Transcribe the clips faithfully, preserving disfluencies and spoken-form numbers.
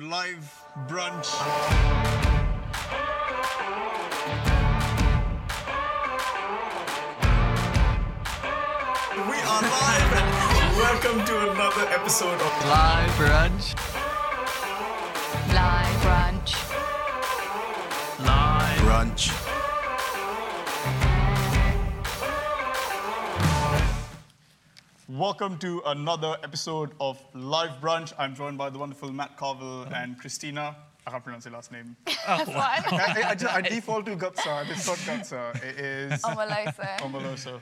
Live brunch. We are live. Welcome to another episode of Live Brunch. Live Brunch. Live Brunch. Welcome to another episode of Live Brunch. I'm joined by the wonderful Matt Carvel and Christina. I can't pronounce your last name. Oh, wow. I, I, I, just, I default to Gupsa. It's not Gupsa. It is Omoloso.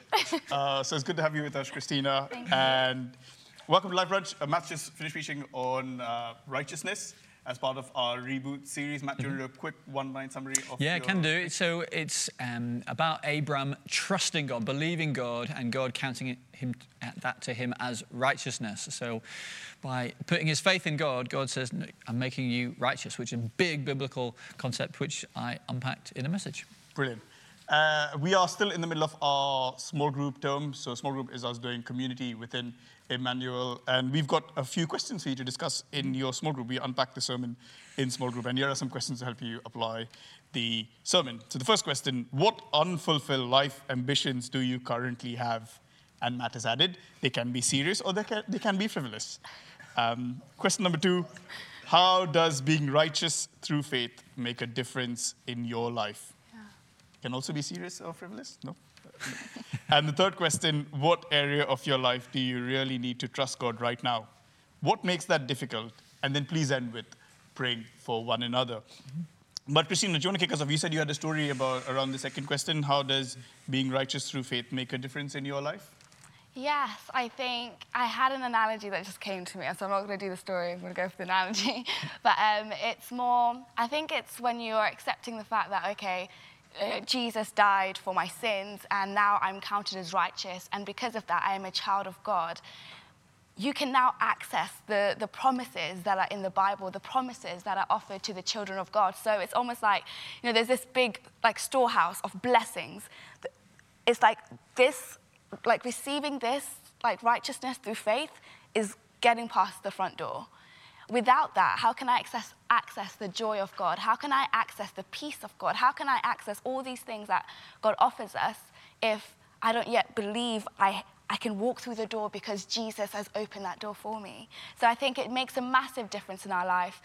Omoloso. Uh, so it's good to have you with us, Christina. Thank you. And welcome to Live Brunch. Uh, Matt's just finished preaching on uh, righteousness as part of our reboot series. Matt, do you want to do a quick one-line summary of Yeah, your... can do. So it's um, about Abram trusting God, believing God, and God counting him that to him as righteousness. So by putting his faith in God, God says, no, I'm making you righteous, which is a big biblical concept, which I unpacked in a message. Brilliant. Uh, we are still in the middle of our small group term. So small group is us doing community within Emmanuel. And we've got a few questions for you to discuss in your small group. We unpack the sermon in small group. And here are some questions to help you apply the sermon. So the first question, what unfulfilled life ambitions do you currently have? And Matt has added, they can be serious or they can, they can be frivolous. Um, question number two, how does being righteous through faith make a difference in your life? Can also be serious or frivolous? No. And the third question, what area of your life do you really need to trust God right now? What makes that difficult? And then please end with praying for one another. Mm-hmm. But Christina, do you want to kick us off? You said you had a story about around the second question. How does being righteous through faith make a difference in your life? Yes, I think I had an analogy that just came to me, so I'm not going to do the story, I'm going to go for the analogy. But um, it's more, I think it's when you are accepting the fact that, okay, Uh, Jesus died for my sins, and now I'm counted as righteous, and because of that, I am a child of God. You can now access the, the promises that are in the Bible, the promises that are offered to the children of God. So it's almost like, you know, there's this big, like, storehouse of blessings. It's like this, like, receiving this, like, righteousness through faith is getting past the front door. Without that, how can I access access the joy of God? How can I access the peace of God? How can I access all these things that God offers us if I don't yet believe I, I can walk through the door because Jesus has opened that door for me? So I think it makes a massive difference in our life,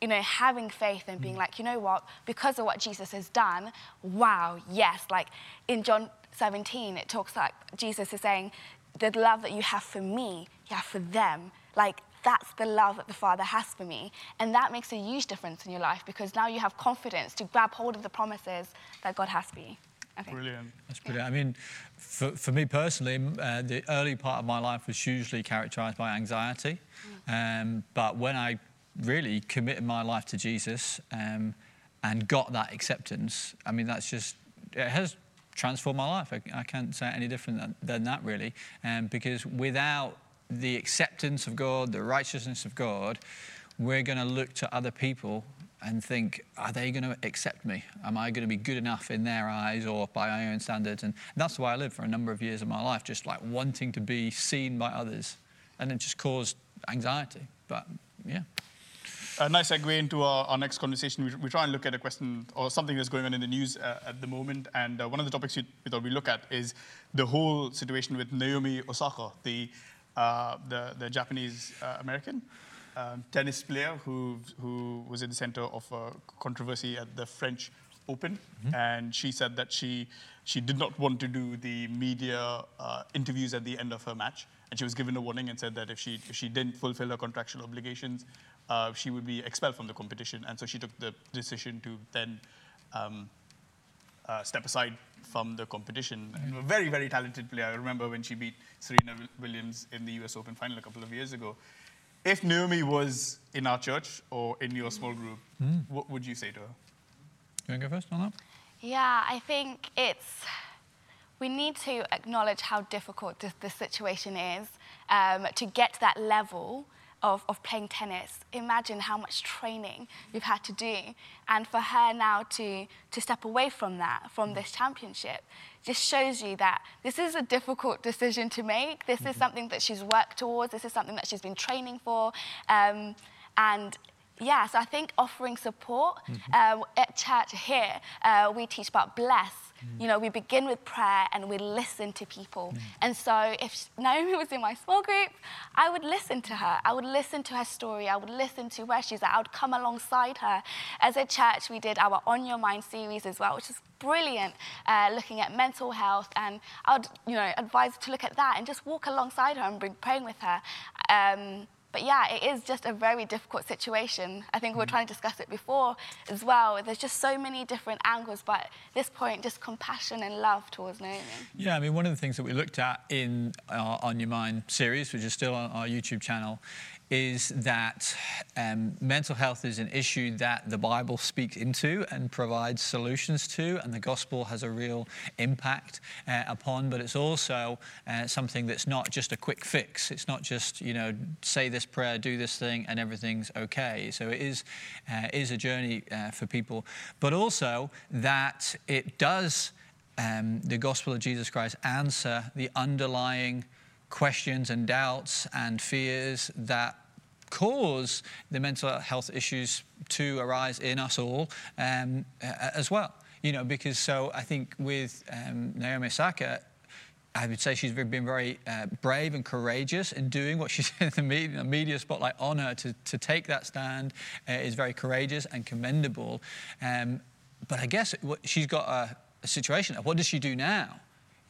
you know, having faith and being like, you know what, because of what Jesus has done, wow, yes. Like in John seventeen, it talks like Jesus is saying, the love that you have for me, you have for them. Like, that's the love that the Father has for me. And that makes a huge difference in your life because now you have confidence to grab hold of the promises that God has for you. Okay. Brilliant. That's brilliant. Yeah. I mean, for, for me personally, uh, the early part of my life was hugely characterised by anxiety. Mm. Um, but when I really committed my life to Jesus um, and got that acceptance, I mean, that's just, it has transformed my life. I, I can't say it any different than, than that, really, um, because without the acceptance of God, the righteousness of God, we're going to look to other people and think, are they going to accept me? Am I going to be good enough in their eyes or by my own standards? And that's the way I lived for a number of years of my life, just like wanting to be seen by others. And it just caused anxiety. But yeah. A nice segue into our, our next conversation. We, we try and look at a question or something that's going on in the news uh, at the moment. And uh, one of the topics we, we thought we look at is the whole situation with Naomi Osaka, the Uh, the, the Japanese-American uh, um, tennis player who who was in the center of a controversy at the French Open. Mm-hmm. And she said that she she did not want to do the media uh, interviews at the end of her match. And she was given a warning and said that if she, if she didn't fulfill her contractual obligations, uh, she would be expelled from the competition. And so she took the decision to then um, uh, step aside from the competition. And a very, very talented player. I remember when she beat Serena Williams in the U S Open final a couple of years ago. If Naomi was in our church or in your small group, mm. what would you say to her? You want to go first on that? Yeah, I think it's... We need to acknowledge how difficult this, this situation is um, to get to that level Of, of playing tennis. Imagine how much training you've had to do. And for her now to, to step away from that, from this championship, just shows you that this is a difficult decision to make. This is something that she's worked towards. This is something that she's been training for. Um, and Yeah, so I think offering support. Mm-hmm. uh, at church here, uh, we teach about bless. Mm. You know, we begin with prayer and we listen to people. Mm. And so if Naomi was in my small group, I would listen to her. I would listen to her story. I would listen to where she's at. I would come alongside her. As a church, we did our On Your Mind series as well, which is brilliant, uh, looking at mental health. And I would, you know, advise her to look at that and just walk alongside her and be praying with her. Um, But yeah, it is just a very difficult situation. I think we were trying to discuss it before as well. There's just so many different angles, but at this point, just compassion and love towards Naomi. Yeah, I mean, one of the things that we looked at in our On Your Mind series, which is still on our YouTube channel, is that um, mental health is an issue that the Bible speaks into and provides solutions to, and the gospel has a real impact uh, upon, but it's also uh, something that's not just a quick fix. It's not just, you know, say this prayer, do this thing, and everything's okay. So it is, uh, is a journey uh, for people, but also that it does, um, the gospel of Jesus Christ, answer the underlying questions and doubts and fears that cause the mental health issues to arise in us all um, as well. You know, because so I think with um, Naomi Osaka, I would say she's been very uh, brave and courageous in doing what she's in the media, the media spotlight on her to, to take that stand uh, is very courageous and commendable. Um, but I guess she's got a, a situation. What does she do now?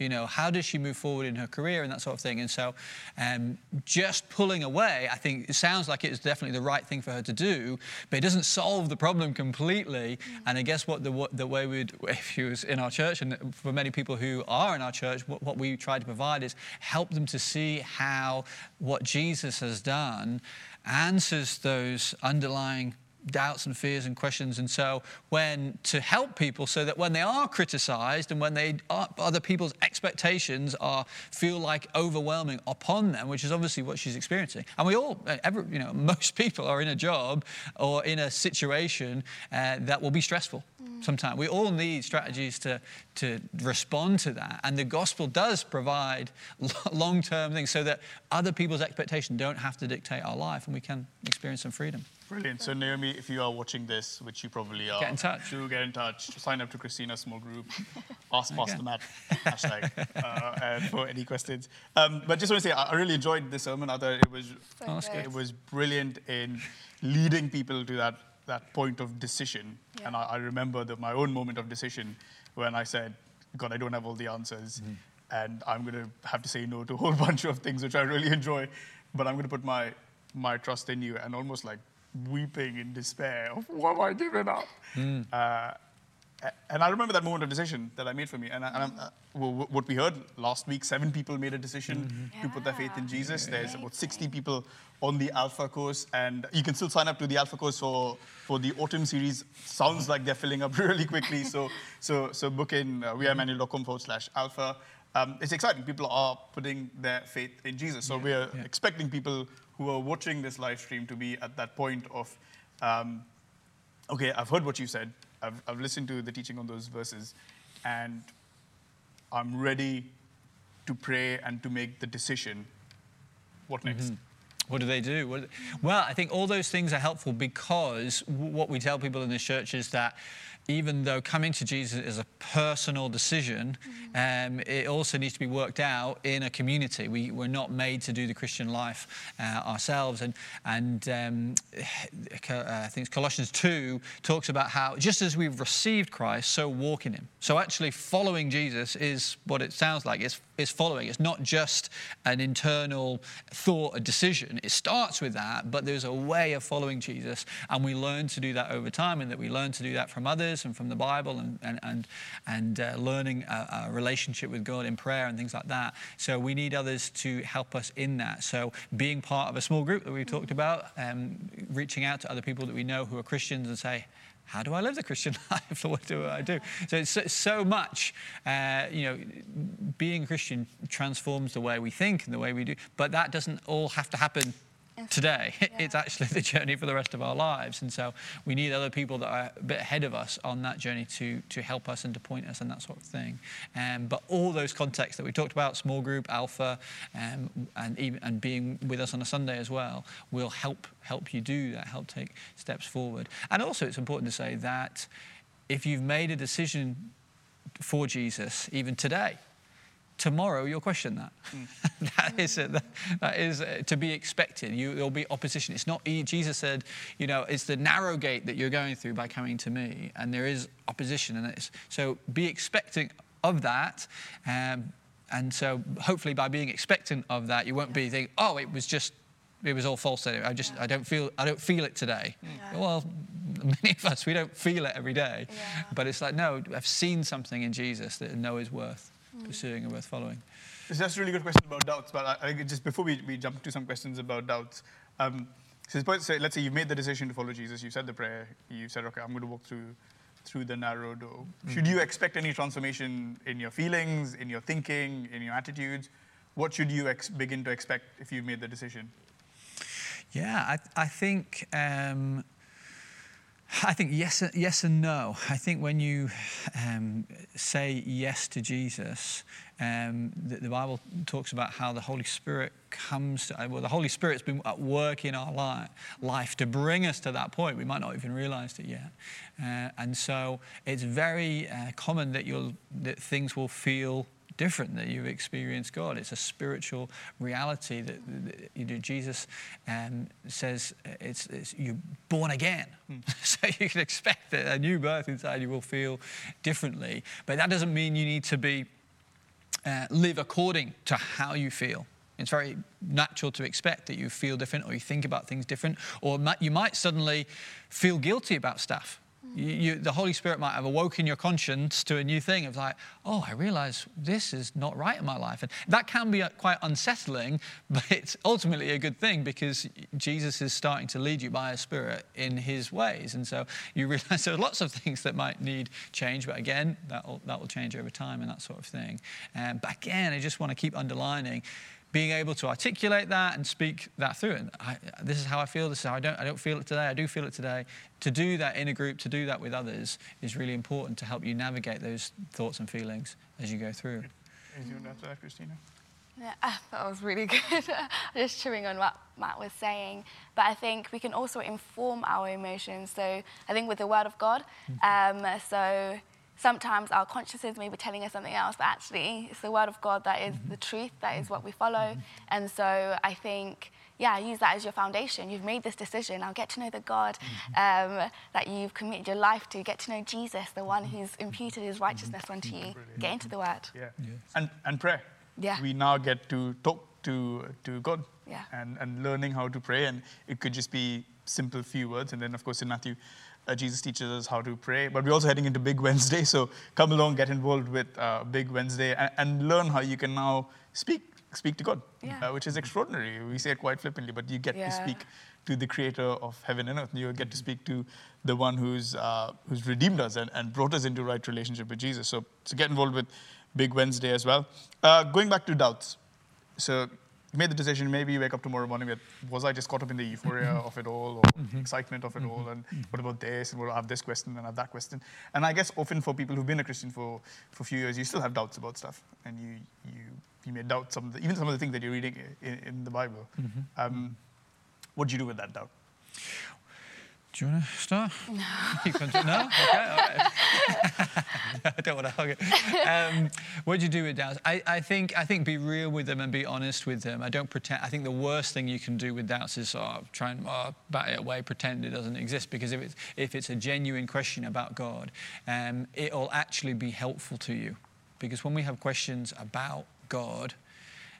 You know, how does she move forward in her career and that sort of thing? And so um, just pulling away, I think it sounds like it's definitely the right thing for her to do, but it doesn't solve the problem completely. Mm-hmm. And I guess what the, what, the way we'd, if she was in our church, and for many people who are in our church, what, what we try to provide is help them to see how what Jesus has done answers those underlying doubts and fears and questions, and so when to help people so that when they are criticized and when they are, other people's expectations are feel like overwhelming upon them, which is obviously what she's experiencing. And we all, every, you know, most people are in a job or in a situation uh, that will be stressful. Mm. Sometimes we all need strategies to to respond to that, and the gospel does provide long-term things so that other people's expectations don't have to dictate our life and we can experience some freedom. Brilliant. So Naomi, if you are watching this, which you probably are, get in touch. Do get in touch. Sign up to Christina's small group. Ask Pastor Matt hashtag uh, and for any questions. Um, but just want to say, I really enjoyed this sermon. I thought it was so it was brilliant in leading people to that that point of decision. Yeah. And I, I remember that my own moment of decision when I said, "God, I don't have all the answers, mm-hmm. and I'm going to have to say no to a whole bunch of things which I really enjoy, but I'm going to put my my trust in you," and almost like weeping in despair of, why am I giving up? Mm. Uh, and I remember that moment of decision that I made for me. And, I, and I'm, uh, well, what we heard last week, seven people made a decision mm-hmm. yeah. to put their faith in Jesus. Yeah. There's about sixty people on the Alpha course. And you can still sign up to the Alpha course for, for the autumn series. Sounds like they're filling up really quickly. so so so book in uh, weareemmanuel.com forward slash Alpha. Um, it's exciting. People are putting their faith in Jesus. So yeah. we're yeah. expecting people who are watching this live stream to be at that point of, um, okay, I've heard what you said. I've, I've listened to the teaching on those verses, and I'm ready to pray and to make the decision. What next? Mm-hmm. What do they do? What do they... Well, I think all those things are helpful, because what we tell people in this church is that even though coming to Jesus is a personal decision, mm-hmm. um, it also needs to be worked out in a community. We, we're not made to do the Christian life uh, ourselves. And, and um, I think Colossians two talks about how just as we've received Christ, so walk in him. So actually following Jesus is what it sounds like. It's, it's following. It's not just an internal thought, a decision. It starts with that, but there's a way of following Jesus. And we learn to do that over time, and that we learn to do that from others and from the Bible, and and and, and uh, learning a, a relationship with God in prayer and things like that. So we need others to help us in that. So being part of a small group that we talked about, um, reaching out to other people that we know who are Christians and say, how do I live the Christian life? What do I do? So it's so much, uh, you know, being Christian transforms the way we think and the way we do, but that doesn't all have to happen today. Yeah. It's actually the journey for the rest of our lives. And so we need other people that are a bit ahead of us on that journey to, to help us and to point us and that sort of thing. Um, but all those contexts that we talked about, small group, Alpha, um, and, even, and being with us on a Sunday as well, will help help you do that, help take steps forward. And also it's important to say that if you've made a decision for Jesus, even today, tomorrow you'll question that. Mm. that is a, that, that is a, to be expected. You, there'll be opposition. It's not, Jesus said, you know, it's the narrow gate that you're going through by coming to me, and there is opposition, and it's, so be expectant of that. Um, and so hopefully by being expectant of that, you won't yeah. be thinking, oh, it was just, it was all false. I just, yeah. I don't feel, I don't feel it today. Yeah. Well, many of us, we don't feel it every day, yeah. but it's like, no, I've seen something in Jesus that I know is worth pursuing and worth following. So that's a really good question about doubts, but I think just before we, we jump to some questions about doubts, um, so let's say you've made the decision to follow Jesus, you've said the prayer, you've said, okay, I'm going to walk through through the narrow door. Mm-hmm. Should you expect any transformation in your feelings, in your thinking, in your attitudes? What should you ex- begin to expect if you've made the decision? Yeah, I, I think... Um, I think yes, yes and no. I think when you um, say yes to Jesus, um, the, the Bible talks about how the Holy Spirit comes to, well, the Holy Spirit's been at work in our life, life to bring us to that point. We might not even realize it yet. Uh, and so it's very uh, common that you'll, that things will feel different, that you've experienced God. It's a spiritual reality that, that you know, Jesus um, says it's, it's you're born again. Mm. So you can expect that a new birth inside you will feel differently. But that doesn't mean you need to be uh, live according to how you feel. It's very natural to expect that you feel different, or you think about things different, or you might suddenly feel guilty about stuff. You, you, the Holy Spirit might have awoken your conscience to a new thing of like, oh, I realize this is not right in my life. And that can be quite unsettling, but it's ultimately a good thing, because Jesus is starting to lead you by his Spirit in his ways. And so you realize there are lots of things that might need change, but again, that will, that will change over time and that sort of thing. Um, but again, I just want to keep underlining being able to articulate that and speak that through. And I, this is how I feel, this is how I don't, I don't feel it today, I do feel it today. To do that in a group, to do that with others is really important to help you navigate those thoughts and feelings as you go through. Anything you want to add to that, Christina? Yeah, I thought that was really good. Just chewing on what Matt was saying. But I think we can also inform our emotions. So I think with the Word of God, mm-hmm. um, so sometimes our consciences may be telling us something else, but actually it's the Word of God that is the truth, that is what we follow. And so I think, yeah, use that as your foundation. You've made this decision. Now get to know the God um, that you've committed your life to. Get to know Jesus, the one who's imputed his righteousness unto you. Brilliant. Get into the Word. Yeah, yes. and and prayer. Yeah, we now get to talk to to God. Yeah, and and learning how to pray, and it could just be simple few words, and then of course in Matthew. Uh, Jesus teaches us how to pray, but we're also heading into Big Wednesday, so come along, get involved with uh, Big Wednesday, and, and learn how you can now speak speak to God, yeah. uh, which is extraordinary. We say it quite flippantly, but you get yeah. to speak to the Creator of heaven and earth. You get to speak to the one who's uh, who's redeemed us and, and brought us into right relationship with Jesus. So, so get involved with Big Wednesday as well. Uh, going back to doubts, so you made the decision, maybe you wake up tomorrow morning with, was I just caught up in the euphoria of it all, or mm-hmm. excitement of it mm-hmm. all, and mm-hmm. what about this, and what, I have this question, and I have that question. And I guess often for people who've been a Christian for, for a few years, you still have doubts about stuff, and you you, you may doubt some of the, even some of the things that you're reading in, in the Bible. Mm-hmm. Um, what do you do with that doubt? Do you want to start? No. You can do, no? Okay, all right. I don't want to hug it. Um, what do you do with doubts? I, I think I think be real with them and be honest with them. I don't pretend. I think the worst thing you can do with doubts is oh, try and oh, bat it away, pretend it doesn't exist. Because if it's if it's a genuine question about God, um, it'll actually be helpful to you. Because when we have questions about God,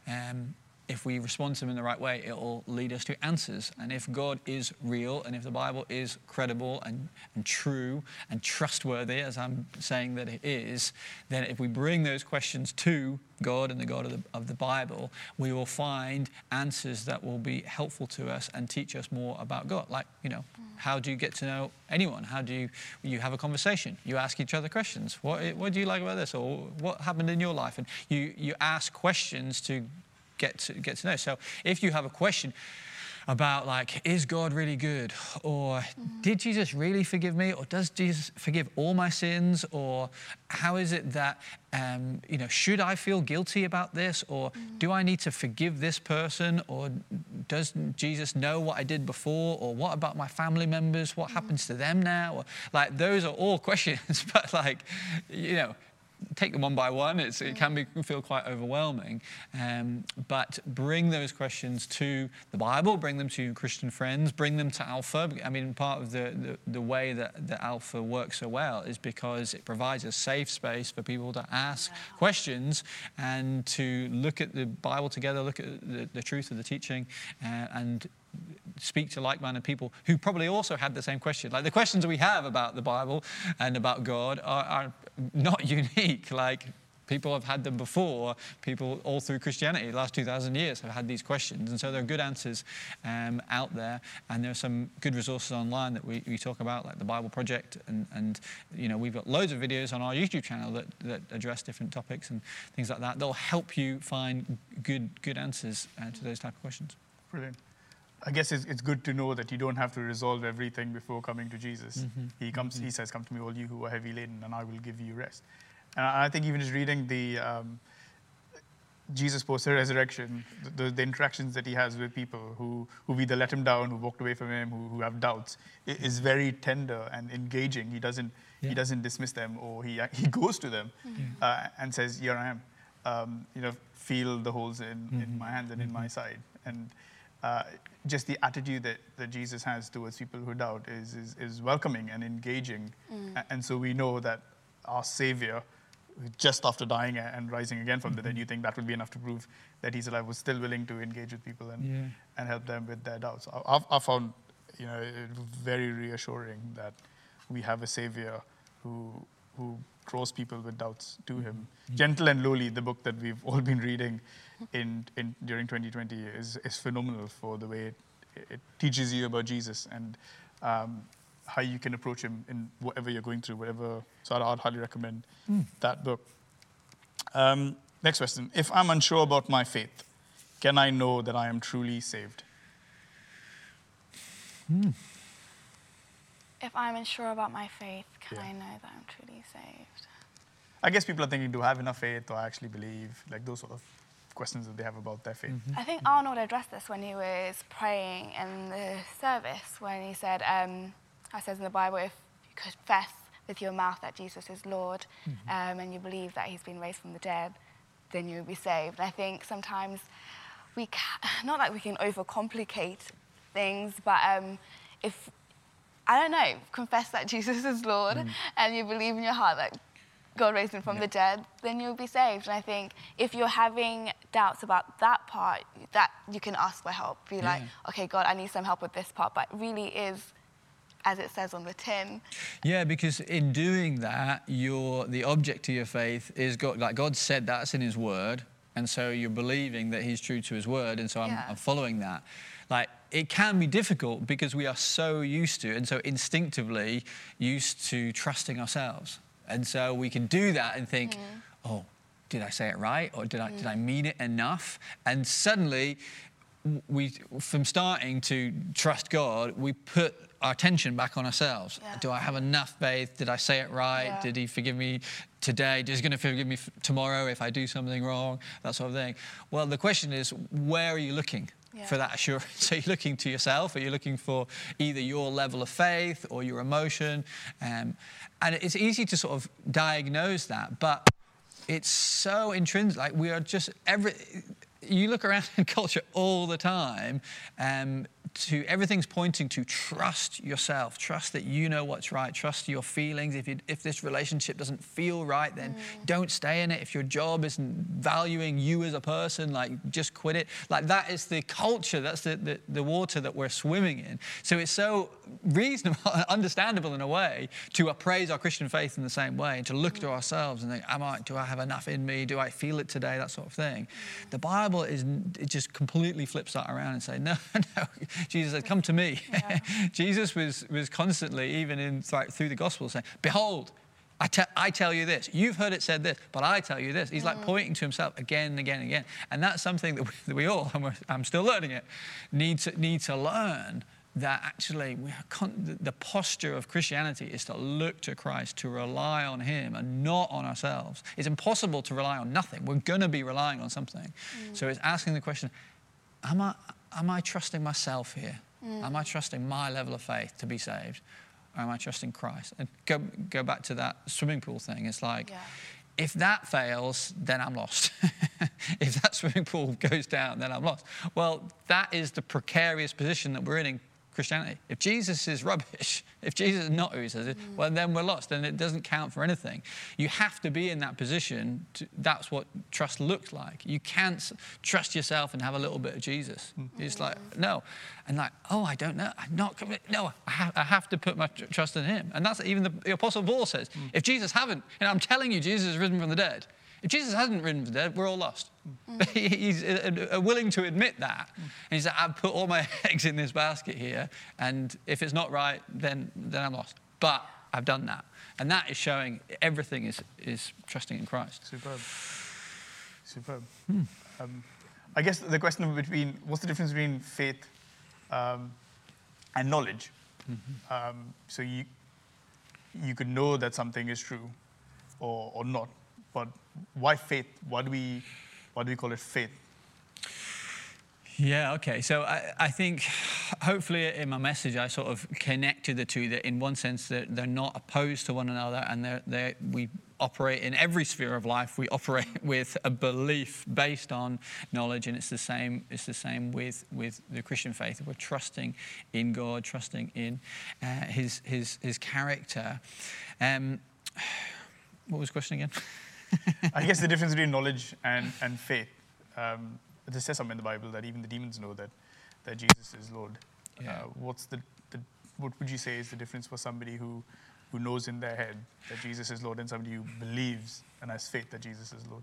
um, if we respond to them in the right way, it will lead us to answers. And if God is real, and if the Bible is credible and, and true and trustworthy, as I'm saying that it is, then if we bring those questions to God and the God of the, of the Bible, we will find answers that will be helpful to us and teach us more about God. Like, you know, mm. how do you get to know anyone? How do you, you have a conversation? You ask each other questions. What, what do you like about this? Or what happened in your life? And you, you ask questions to get to get to know. So if you have a question, about like, is God really good? Or mm. did Jesus really forgive me? Or does Jesus forgive all my sins? Or how is it that, um, you know, should I feel guilty about this? Or mm. do I need to forgive this person? Or does Jesus know what I did before? Or what about my family members? What mm. happens to them now? Or, like, those are all questions, but like, you know, take them one by one. It's, it can be, feel quite overwhelming. Um, but bring those questions to the Bible, bring them to your Christian friends, bring them to Alpha. I mean, part of the, the, the way that, that Alpha works so well is because it provides a safe space for people to ask wow. questions and to look at the Bible together, look at the, the truth of the teaching, uh, and speak to like-minded people who probably also had the same question. Like, the questions we have about the Bible and about God are, are not unique. Like, people have had them before. People all through Christianity, the last two thousand years, have had these questions. And so there are good answers um, out there. And there are some good resources online that we, we talk about, like the Bible Project. And, and, you know, we've got loads of videos on our YouTube channel that, that address different topics and things like that. They'll help you find good, good answers uh, to those type of questions. Brilliant. I guess it's, it's good to know that you don't have to resolve everything before coming to Jesus. Mm-hmm. He comes. Mm-hmm. He says, "Come to me, all you who are heavy laden, and I will give you rest." And I think even just reading the um, Jesus post resurrection, the, the interactions that he has with people who who either let him down, who walked away from him, who, who have doubts, is very tender and engaging. He doesn't yeah. he doesn't dismiss them, or he he goes to them mm-hmm. uh, and says, "Here I am. Um, you know, feel the holes in mm-hmm. in my hands and mm-hmm. in my side." And Uh, just the attitude that, that Jesus has towards people who doubt is, is, is welcoming and engaging. Mm. And so we know that our Savior, just after dying and rising again from mm-hmm. the dead, you think that would be enough to prove that he's alive, was still willing to engage with people and, yeah. and help them with their doubts. I, I found, you know, it very reassuring that we have a Savior who, who draws people with doubts to mm-hmm. him. Mm-hmm. Gentle and Lowly, the book that we've all been reading in, in during twenty twenty, is, is phenomenal for the way it, it teaches you about Jesus and um, how you can approach him in whatever you're going through, whatever. So I'd, I'd highly recommend mm. that book. Um, next question. If I'm unsure about my faith, can I know that I am truly saved? Mm. If I'm unsure about my faith, can yeah. I know that I'm truly saved? I guess people are thinking, do I have enough faith? Do I actually believe? Like, those sort of questions that they have about their faith. Mm-hmm. I think Arnold addressed this when he was praying in the service, when he said, um, I says in the Bible, if you confess with your mouth that Jesus is Lord mm-hmm. um, and you believe that he's been raised from the dead, then you'll be saved. I think sometimes we can, not like we can overcomplicate things, but um, if... I don't know, confess that Jesus is Lord mm. and you believe in your heart that God raised him from yeah. the dead, then you'll be saved. And I think if you're having doubts about that part, that you can ask for help. Be yeah. like, okay, God, I need some help with this part. But it really is, as it says on the tin. Yeah, because in doing that, you're, the object of your faith is God. Like, God said that's in his word. And so you're believing that he's true to his word. And so I'm, yeah. I'm following that. Like, it can be difficult because we are so used to and so instinctively used to trusting ourselves. And so we can do that and think, mm. oh, did I say it right? Or did I, mm. did I mean it enough? And suddenly, we, from starting to trust God, we put our attention back on ourselves. Yeah. Do I have enough faith? Did I say it right? Yeah. Did he forgive me today? Is he going to forgive me tomorrow if I do something wrong? That sort of thing. Well, the question is, where are you looking? Yeah. For that assurance. Are you looking to yourself? Are you looking for either your level of faith or your emotion? Um, and it's easy to sort of diagnose that, but it's so intrinsic. Like, we are just every. You look around in culture all the time, um, to everything's pointing to trust yourself, trust that you know what's right, trust your feelings. If you, if this relationship doesn't feel right, then mm. don't stay in it. If your job isn't valuing you as a person, like, just quit it. Like, that is the culture. That's the, the, the water that we're swimming in. So it's so reasonable and understandable in a way to appraise our Christian faith in the same way and to look mm. to ourselves and think, am I, do I have enough in me? Do I feel it today? That sort of thing. Mm. The Bible is, it just completely flips that around and say, no, no, Jesus said, come to me. Yeah. Jesus was was constantly, even in like, through the Gospels, saying, behold, I, te I tell you this. You've heard it said this, but I tell you this. He's mm. like pointing to himself again and again and again. And that's something that we, that we all, and we're, I'm still learning it, need to, need to learn that actually we con the posture of Christianity is to look to Christ, to rely on him and not on ourselves. It's impossible to rely on nothing. We're going to be relying on something. Mm. So it's asking the question, am I, am I trusting myself here? Mm. Am I trusting my level of faith to be saved? Or am I trusting Christ? And go, go back to that swimming pool thing. It's like, yeah. if that fails, then I'm lost. If that swimming pool goes down, then I'm lost. Well, that is the precarious position that we're in in Christianity. If Jesus is rubbish, if Jesus is not who he says, mm. well, then we're lost. Then it doesn't count for anything. You have to be in that position. To, that's what trust looks like. You can't trust yourself and have a little bit of Jesus. Mm. It's like, no. And like, oh, I don't know. I'm not coming. No, I have, I have to put my tr trust in him. And that's even the, the Apostle Paul says, mm. if Jesus haven't, and I'm telling you, Jesus is risen from the dead. If Jesus hasn't risen from the dead, we're all lost. Mm. He's uh, willing to admit that. Mm. And he's like, I've put all my eggs in this basket here, and if it's not right, then, then I'm lost. But I've done that. And that is showing everything is, is trusting in Christ. Superb. Superb. Mm. Um, I guess the question between, what's the difference between faith um, and knowledge? Mm-hmm. um, so you, you could know that something is true or, or not. But why faith? Why do we, why do we call it faith? Yeah, okay. So I, I think hopefully in my message I sort of connected the two, that in one sense they're, they're not opposed to one another, and they're, they're, we operate in every sphere of life. We operate with a belief based on knowledge, and it's the same, it's the same with, with the Christian faith. We're trusting in God, trusting in uh, his, his, his character. Um, what was the question again? I guess the difference between knowledge and, and faith. Um, it says something in the Bible that even the demons know that, that Jesus is Lord. Yeah. Uh, what's the, the, what would you say is the difference for somebody who, who knows in their head that Jesus is Lord and somebody who believes and has faith that Jesus is Lord?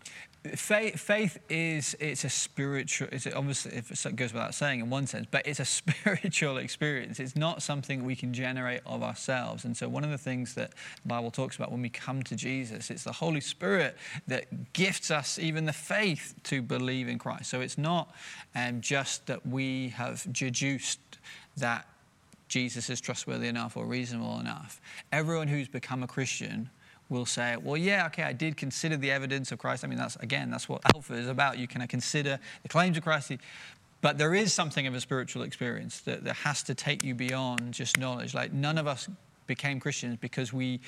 Faith, faith is, it's a spiritual, it's obviously, it goes without saying in one sense, but it's a spiritual experience. It's not something we can generate of ourselves. And so one of the things that the Bible talks about when we come to Jesus, it's the Holy Spirit that gifts us even the faith to believe in Christ. So it's not um, just that we have deduced that Jesus is trustworthy enough or reasonable enough. Everyone who's become a Christian will say, well, yeah, okay, I did consider the evidence of Christ. I mean, that's, again, that's what Alpha is about. You can consider the claims of Christ. But there is something of a spiritual experience that, that has to take you beyond just knowledge. Like, none of us became Christians because we,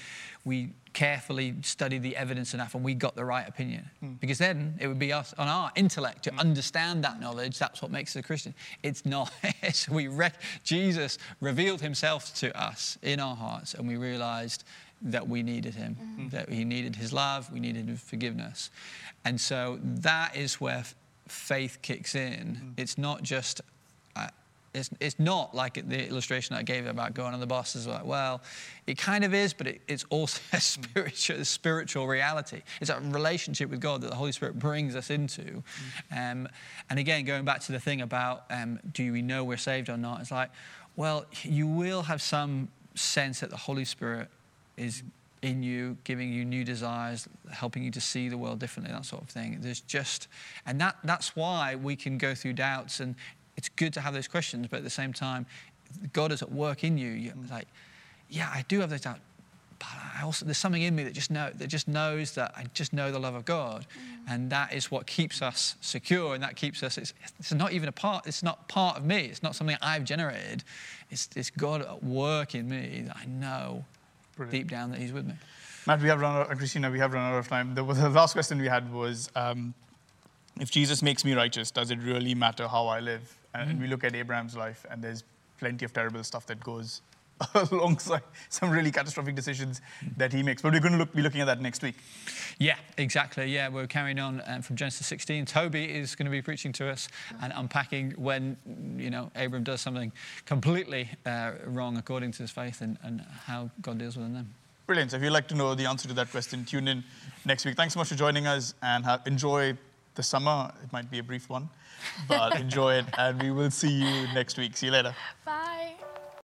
we carefully studied the evidence enough and we got the right opinion. Mm. Because then it would be us on our intellect to mm. understand that knowledge. That's what makes us a Christian. It's not. we rec Jesus revealed himself to us in our hearts, and we realized that we needed him, mm-hmm. that he needed his love, we needed his forgiveness. And so that is where faith kicks in. Mm. It's not just, uh, it's, it's not like the illustration I gave about going on the bus is like, well, it kind of is, but it, it's also a spiritual, a spiritual reality. It's a relationship with God that the Holy Spirit brings us into. Mm. Um, and again, going back to the thing about, um, do we know we're saved or not? It's like, well, you will have some sense that the Holy Spirit is in you, giving you new desires, helping you to see the world differently, that sort of thing. There's just, and that, that's why we can go through doubts, and it's good to have those questions, but at the same time, God is at work in you. You're like, yeah, I do have those doubts, but I also, there's something in me that just, know, that just knows that I just know the love of God. Mm. And that is what keeps us secure, and that keeps us, it's, it's not even a part, it's not part of me, it's not something I've generated. It's, it's God at work in me that I know Brilliant. Deep down that he's with me. Matt, we have run out, Christina, we have run out of time. The, the last question we had was, um, if Jesus makes me righteous, does it really matter how I live? And mm-hmm. we look at Abraham's life, and there's plenty of terrible stuff that goes alongside some really catastrophic decisions that he makes. But we're going to look, be looking at that next week. Yeah, exactly. Yeah, we're carrying on um, from Genesis sixteen. Toby is going to be preaching to us and unpacking when, you know, Abram does something completely uh, wrong according to his faith, and, and how God deals with them. Brilliant. So if you'd like to know the answer to that question, tune in next week. Thanks so much for joining us, and have, enjoy the summer. It might be a brief one, but enjoy it, and we will see you next week. See you later. Bye.